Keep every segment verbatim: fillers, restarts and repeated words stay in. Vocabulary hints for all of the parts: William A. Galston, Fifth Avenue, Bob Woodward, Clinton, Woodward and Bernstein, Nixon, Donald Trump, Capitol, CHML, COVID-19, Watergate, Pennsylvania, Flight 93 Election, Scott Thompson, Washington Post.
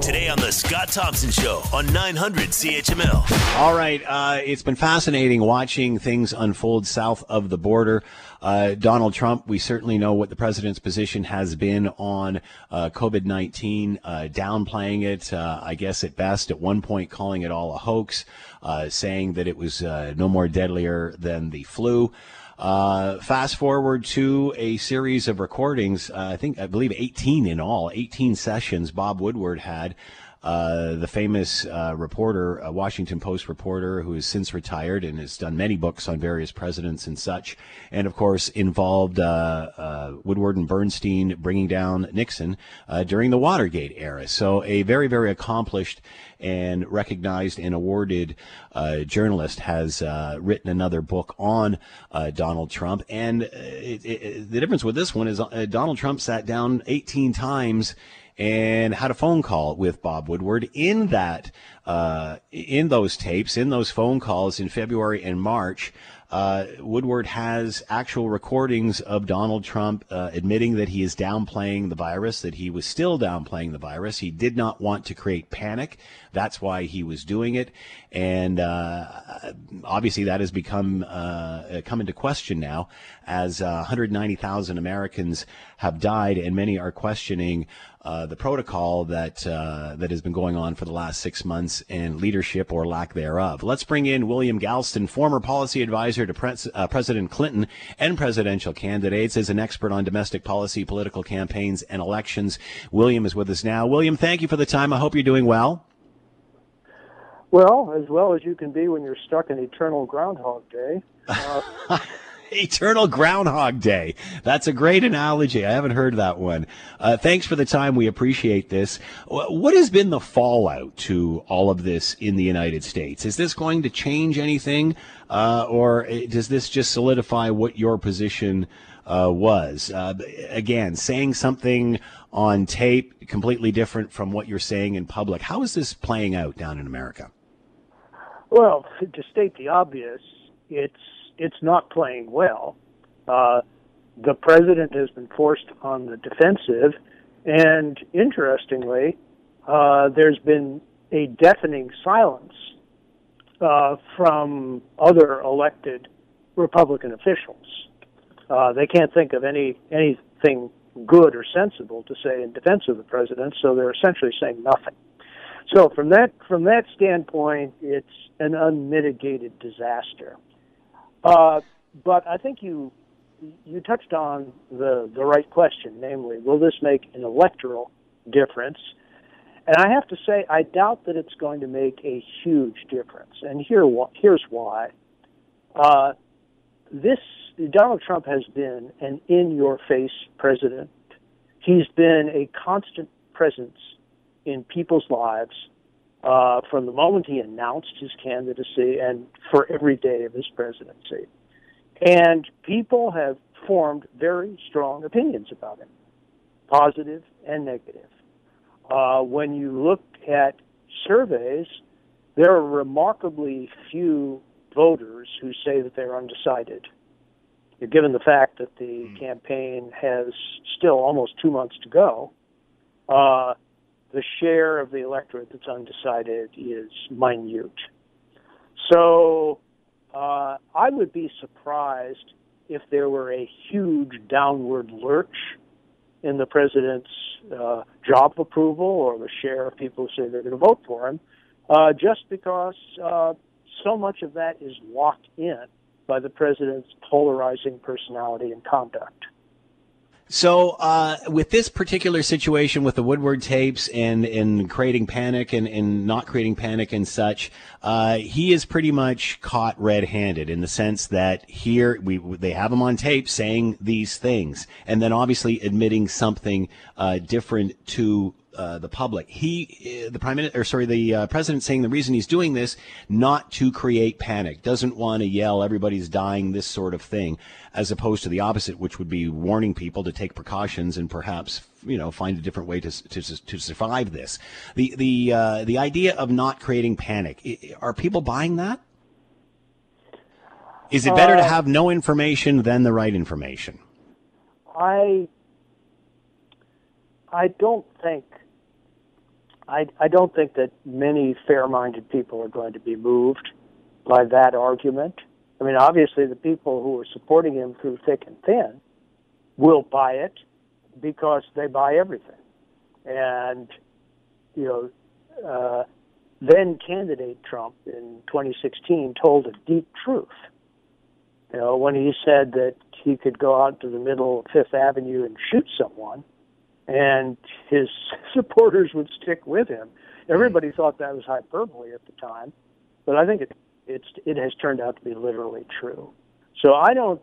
Today on the Scott Thompson Show on nine hundred C H M L. All right. Uh, it's been fascinating watching things unfold south of the border. Uh, Donald Trump, we certainly know what the president's position has been on uh, COVID nineteen, uh, downplaying it, uh, I guess at best, at one point calling it all a hoax, uh, saying that it was uh, no more deadlier than the flu. Uh, fast forward to a series of recordings, uh, I think, I believe eighteen in all, eighteen sessions Bob Woodward had, uh, the famous uh, reporter, a Washington Post reporter who has since retired and has done many books on various presidents and such, and of course involved uh, uh, Woodward and Bernstein bringing down Nixon uh, during the Watergate era. So a very, very accomplished and recognized and awarded uh, journalist has uh, written another book on uh, Donald Trump. And it, it, the difference with this one is uh, Donald Trump sat down eighteen times and had a phone call with Bob Woodward. In that, uh, in those tapes, in those phone calls in February and March, uh, Woodward has actual recordings of Donald Trump uh, admitting that he is downplaying the virus, that he was still downplaying the virus. He did not want to create panic. That's why he was doing it. And uh, obviously that has become uh, come into question now, as uh, one hundred ninety thousand Americans have died, and many are questioning Uh, the protocol that uh, that has been going on for the last six months and leadership or lack thereof. Let's bring in William Galston, former policy advisor to Pres- uh, President Clinton and presidential candidates, as an expert on domestic policy, political campaigns, and elections. William is with us now. William, thank you for the time. I hope you're doing well. Well, as well as you can be when you're stuck in eternal Groundhog Day. Uh- Eternal Groundhog Day. That's a great analogy. I haven't heard that one. Uh, thanks for the time. We appreciate this. What has been the fallout to all of this in the United States? Is this going to change anything, uh, or does this just solidify what your position uh, was? Uh, again, saying something on tape completely different from what you're saying in public. How is this playing out down in America? Well, to state the obvious, it's It's not playing well. Uh, the president has been forced on the defensive, and interestingly, uh, there's been a deafening silence uh, from other elected Republican officials. Uh, they can't think of any anything good or sensible to say in defense of the president, so they're essentially saying nothing. So from that from that standpoint, it's an unmitigated disaster. Uh, but I think you you touched on the, the right question, namely, will this make an electoral difference? And I have to say, I doubt that it's going to make a huge difference. And here here's why. Uh, this Donald Trump has been an in-your-face president. He's been a constant presence in people's lives Uh, from the moment he announced his candidacy and for every day of his presidency. And people have formed very strong opinions about him, positive and negative. Uh, when you look at surveys, there are remarkably few voters who say that they're undecided. Given the fact that the mm. campaign has still almost two months to go, uh, the share of the electorate that's undecided is minute. So uh, I would be surprised if there were a huge downward lurch in the president's uh, job approval or the share of people who say they're going to vote for him, uh, just because uh, so much of that is locked in by the president's polarizing personality and conduct. So uh, with this particular situation with the Woodward tapes and, and creating panic and, and not creating panic and such, uh, he is pretty much caught red-handed in the sense that here we they have him on tape saying these things and then obviously admitting something uh, different to Uh, the public. He, the prime minister, or sorry, the uh, president, saying the reason he's doing this not to create panic, doesn't want to yell everybody's dying, this sort of thing, as opposed to the opposite, which would be warning people to take precautions and perhaps, you know, find a different way to to to survive this. The the uh, the idea of not creating panic, are people buying that? Is it better uh, to have no information than the right information? I I don't think I, I don't think that many fair-minded people are going to be moved by that argument. I mean, obviously, the people who are supporting him through thick and thin will buy it because they buy everything. And, you know, uh, then-candidate Trump in twenty sixteen told a deep truth, you know, when he said that he could go out to the middle of Fifth Avenue and shoot someone, and his supporters would stick with him. Everybody thought that was hyperbole at the time, but I think it it's, it has turned out to be literally true. So I don't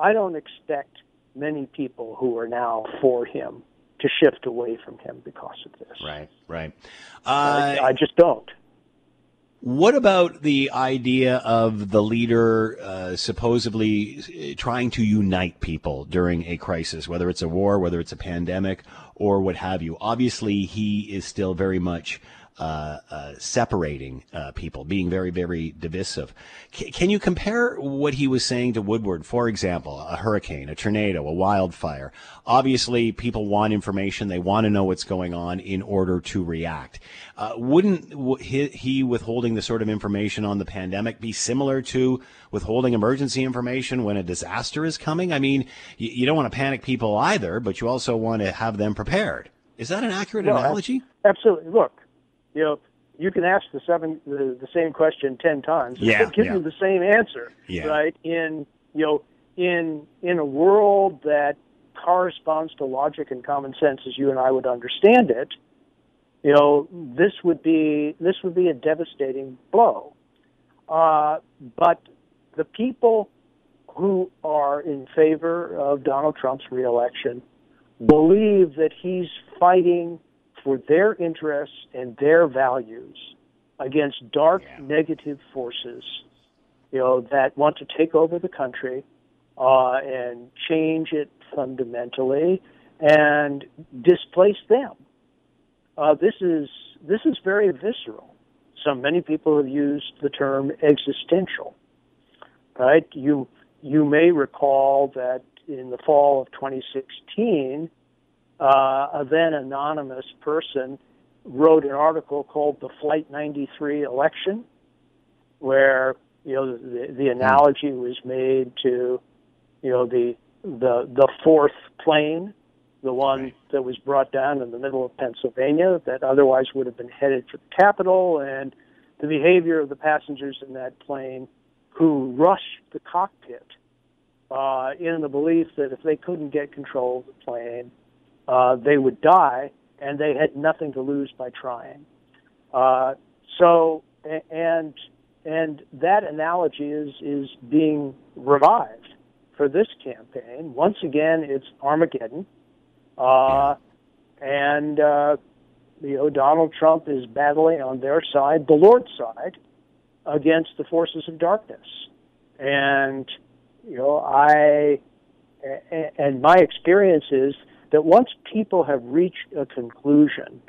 I don't expect many people who are now for him to shift away from him because of this. Right, right. Uh, I, I just don't. What about the idea of the leader uh, supposedly trying to unite people during a crisis, whether it's a war, whether it's a pandemic, or what have you? Obviously, he is still very much uh, uh, separating uh, people, being very, very divisive. C- can you compare what he was saying to Woodward, for example, a hurricane, a tornado, a wildfire? Obviously, people want information. They want to know what's going on in order to react. Uh, wouldn't w- he, he withholding the sort of information on the pandemic be similar to withholding emergency information when a disaster is coming? I mean, you, you don't want to panic people either, but you also want to have them prepared. Is that an accurate no, analogy? Absolutely. Look, you know, you can ask the seven the, the same question ten times. Yeah, it gives yeah. you the same answer, yeah. right? In you know, in in a world that corresponds to logic and common sense as you and I would understand it, you know, this would be this would be a devastating blow. Uh, but the people who are in favor of Donald Trump's reelection believe that he's fighting for their interests and their values against dark, yeah. negative forces, you know, that want to take over the country uh, and change it fundamentally and displace them. Uh, this is this is very visceral. So many people have used the term existential. Right? You you may recall that in the fall of twenty sixteen, uh, a then anonymous person wrote an article called "The Flight ninety-three Election," where you know the, the analogy was made to you know the the the fourth plane. The one that was brought down in the middle of Pennsylvania that otherwise would have been headed for the Capitol, and the behavior of the passengers in that plane who rushed the cockpit uh, in the belief that if they couldn't get control of the plane, uh, they would die, and they had nothing to lose by trying. Uh, so, and and that analogy is is being revived for this campaign. Once again, it's Armageddon. Uh, and, uh, you know, Donald Trump is battling on their side, the Lord's side, against the forces of darkness. And, you know, I, and my experience is that once people have reached a conclusion,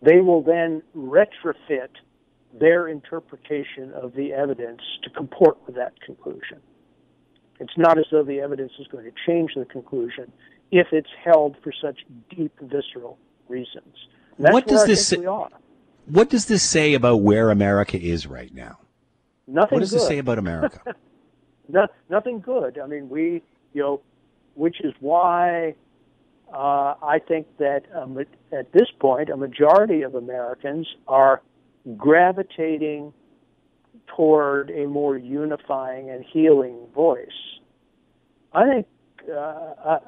they will then retrofit their interpretation of the evidence to comport with that conclusion. It's not as though the evidence is going to change the conclusion if it's held for such deep, visceral reasons. And that's what does where I this think say, we are. What does this say about where America is right now? Nothing. What does good. this say about America? no, nothing good. I mean, we, you know, which is why uh, I think that um, at this point, a majority of Americans are gravitating toward a more unifying and healing voice. I think. Uh, I,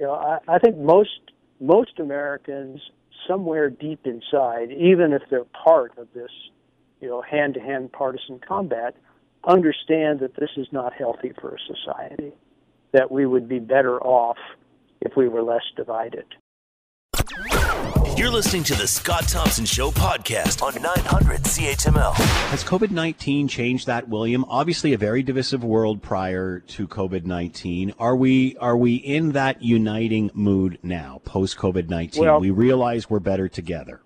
You know, I, I think most most Americans, somewhere deep inside, even if they're part of this, you know, hand-to-hand partisan combat, understand that this is not healthy for a society, that we would be better off if we were less divided. You're listening to the Scott Thompson Show podcast on nine hundred C H M L. Has COVID nineteen changed that, William? Obviously, a very divisive world prior to COVID nineteen. Are we are we in that uniting mood now, post COVID nineteen? Well, we realize we're better together.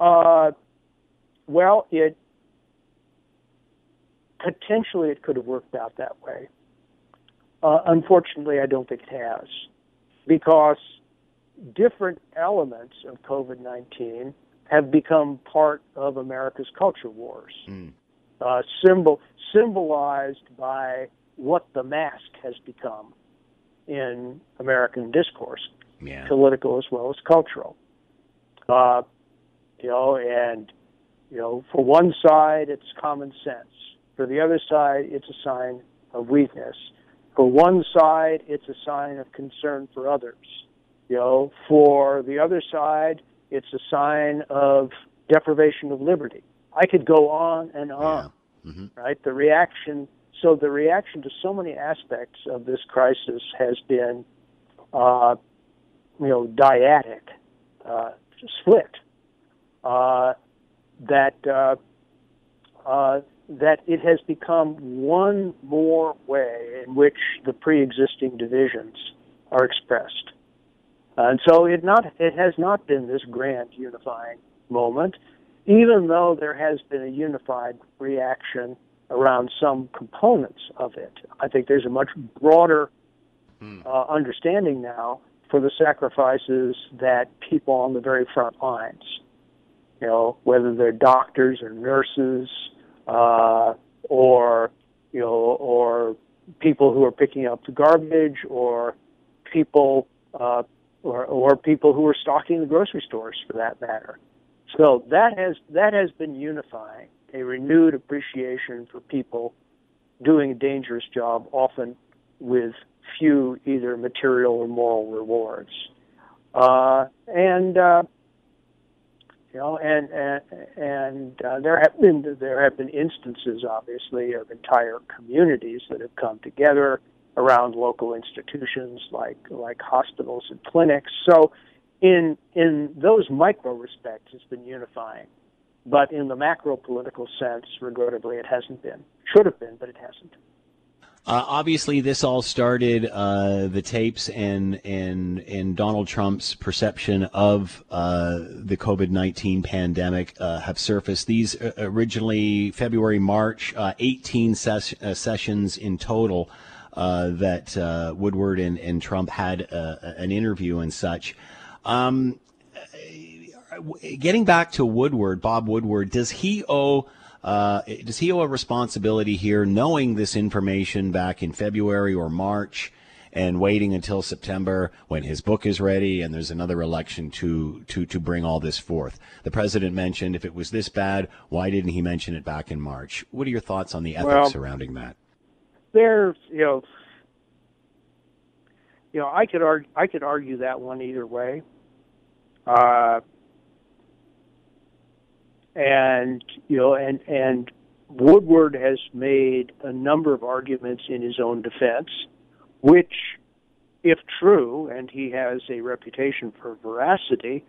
Uh, well, it potentially it could have worked out that way. Uh, unfortunately, I don't think it has, because different elements of COVID nineteen have become part of America's culture wars, mm. uh, symbol symbolized by what the mask has become in American discourse, yeah. political as well as cultural. Uh, you know, and you know, for one side, it's common sense. For the other side, it's a sign of weakness. For one side, it's a sign of concern for others. You know, for the other side, it's a sign of deprivation of liberty. I could go on and on, yeah. mm-hmm. right? The reaction, so the reaction to so many aspects of this crisis has been, uh, you know, dyadic, uh, split, uh, that uh, uh, that it has become one more way in which the pre-existing divisions are expressed. And so it not it has not been this grand unifying moment, even though there has been a unified reaction around some components of it. I think there's a much broader mm. uh, understanding now for the sacrifices that people on the very front lines, you know, whether they're doctors or nurses uh, or, you know, or people who are picking up the garbage or people... Uh, Or, or people who are stocking the grocery stores, for that matter. So that has that has been unifying, a renewed appreciation for people doing a dangerous job, often with few either material or moral rewards. Uh, and uh, you know, and and, and uh, there have been there have been instances, obviously, of entire communities that have come together around local institutions like like hospitals and clinics. So in in those micro respects, it's been unifying. But in the macro political sense, regrettably, it hasn't been. Should have been, but it hasn't. Uh, obviously, this all started uh, the tapes and and and Donald Trump's perception of uh, the COVID nineteen pandemic uh, have surfaced. These originally February, March, uh, eighteen ses- uh, sessions in total. Uh, that uh, Woodward and, and Trump had uh, an interview and such. Um, getting back to Woodward, Bob Woodward, does he owe uh, does he owe a responsibility here, knowing this information back in February or March, and waiting until September when his book is ready and there's another election to to to bring all this forth? The president mentioned if it was this bad, why didn't he mention it back in March? What are your thoughts on the ethics well, surrounding that? There's, you know, you know, I could argue, I could argue that one either way, uh, and you know, and and Woodward has made a number of arguments in his own defense, which, if true, and he has a reputation for veracity,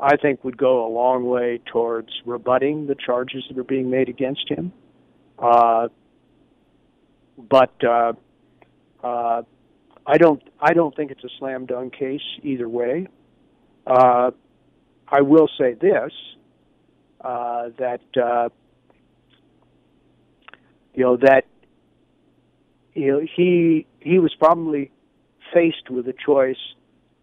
I think would go a long way towards rebutting the charges that are being made against him. Uh, But uh, uh, I don't. I don't think it's a slam dunk case either way. Uh, I will say this: uh, that uh, you know that you know, he he was probably faced with a choice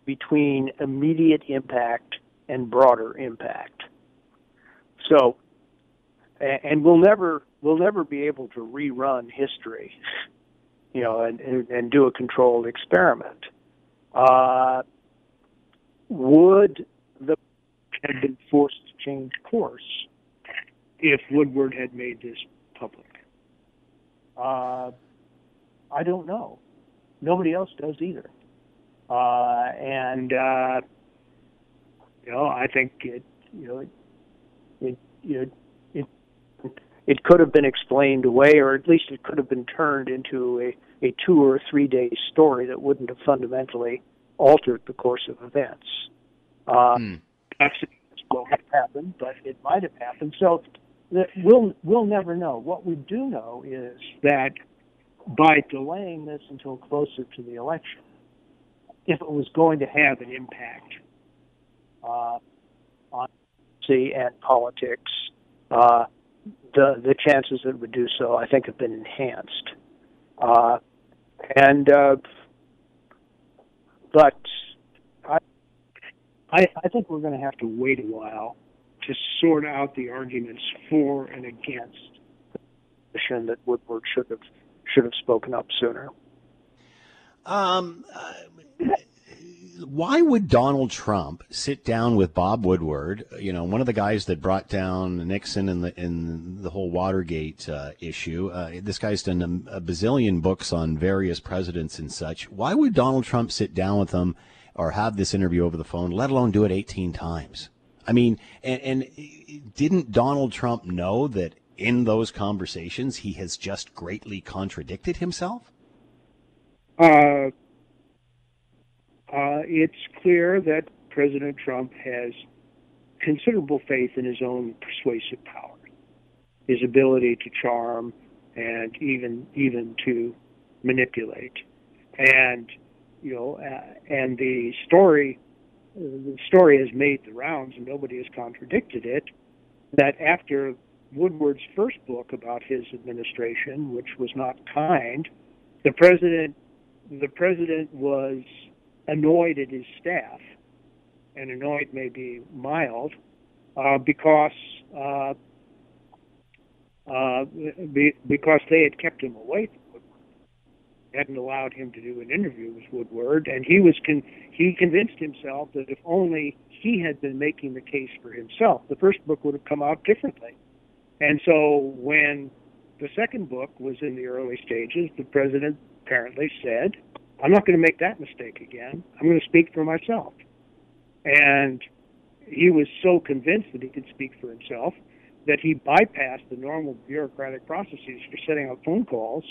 between immediate impact and broader impact. So, and we'll never. We'll never be able to rerun history, you know, and, and, and do a controlled experiment. Uh, would the have been forced to change course if Woodward had made this public? Uh, I don't know. Nobody else does either. Uh, and uh, you know, I think it, you know, it, it, you know, it. it It could have been explained away, or at least it could have been turned into a, a two- or three-day story that wouldn't have fundamentally altered the course of events. Uh, mm. Accidents won't have happened, but it might have happened. So we'll, we'll never know. What we do know is that by delaying this until closer to the election, if it was going to have an impact uh, on policy and politics, uh, The, the chances that it would do so, I think, have been enhanced. Uh, and, uh, but I, I, I think we're going to have to wait a while to sort out the arguments for and against the position that Woodward should have should have spoken up sooner. Um, uh, why would Donald Trump sit down with Bob Woodward, you know, one of the guys that brought down Nixon and the in the whole Watergate uh, issue? Uh, this guy's done a, a bazillion books on various presidents and such. Why would Donald Trump sit down with them or have this interview over the phone, let alone do it eighteen times? I mean, and, and didn't Donald Trump know that in those conversations he has just greatly contradicted himself? Uh, uh, it's clear that President Trump has considerable faith in his own persuasive power, his ability to charm and even even to manipulate. And, you know, uh, and the story uh, the story has made the rounds, and nobody has contradicted it, that after Woodward's first book about his administration, which was not kind, the president the president was annoyed at his staff, and annoyed may be mild, uh, because uh, uh, be, because they had kept him away from Woodward, they hadn't allowed him to do an interview with Woodward, and he was con- he convinced himself that if only he had been making the case for himself, the first book would have come out differently. And so when the second book was in the early stages, the president apparently said, I'm not going to make that mistake again. I'm going to speak for myself. And he was so convinced that he could speak for himself that he bypassed the normal bureaucratic processes for setting up phone calls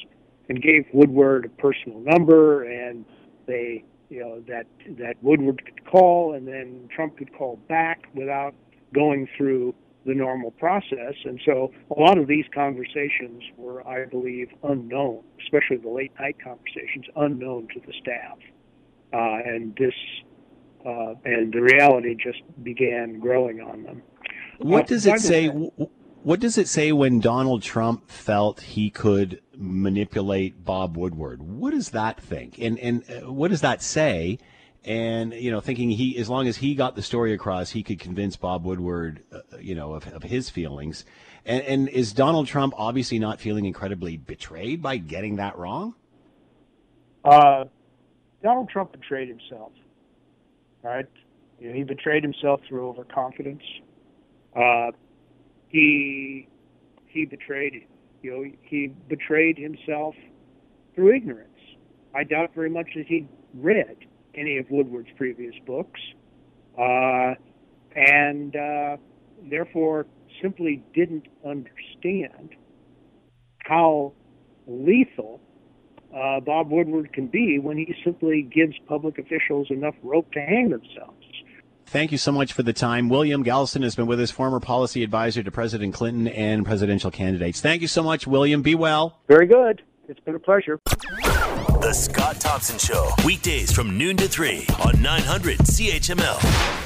and gave Woodward a personal number, and they, you know, that, that Woodward could call, and then Trump could call back without going through the normal process. And so a lot of these conversations were, I believe, unknown, especially the late night conversations, unknown to the staff. Uh, and this, uh, and the reality just began growing on them. What does it say? What does it say when Donald Trump felt he could manipulate Bob Woodward? What does that think? And, and what does that say? And, you know, thinking he, as long as he got the story across, he could convince Bob Woodward, uh, you know, of, of his feelings. And, and is Donald Trump obviously not feeling incredibly betrayed by getting that wrong? Uh, Donald Trump betrayed himself, right? You know, he betrayed himself through overconfidence. Uh, he he betrayed, you know, he betrayed himself through ignorance. I doubt very much that he read any of Woodward's previous books, uh, and uh, therefore simply didn't understand how lethal uh, Bob Woodward can be when he simply gives public officials enough rope to hang themselves. Thank you so much for the time. William Galston has been with us, former policy advisor to President Clinton and presidential candidates. Thank you so much, William. Be well. Very good. It's been a pleasure. The Scott Thompson Show, weekdays from noon to three on nine hundred C H M L.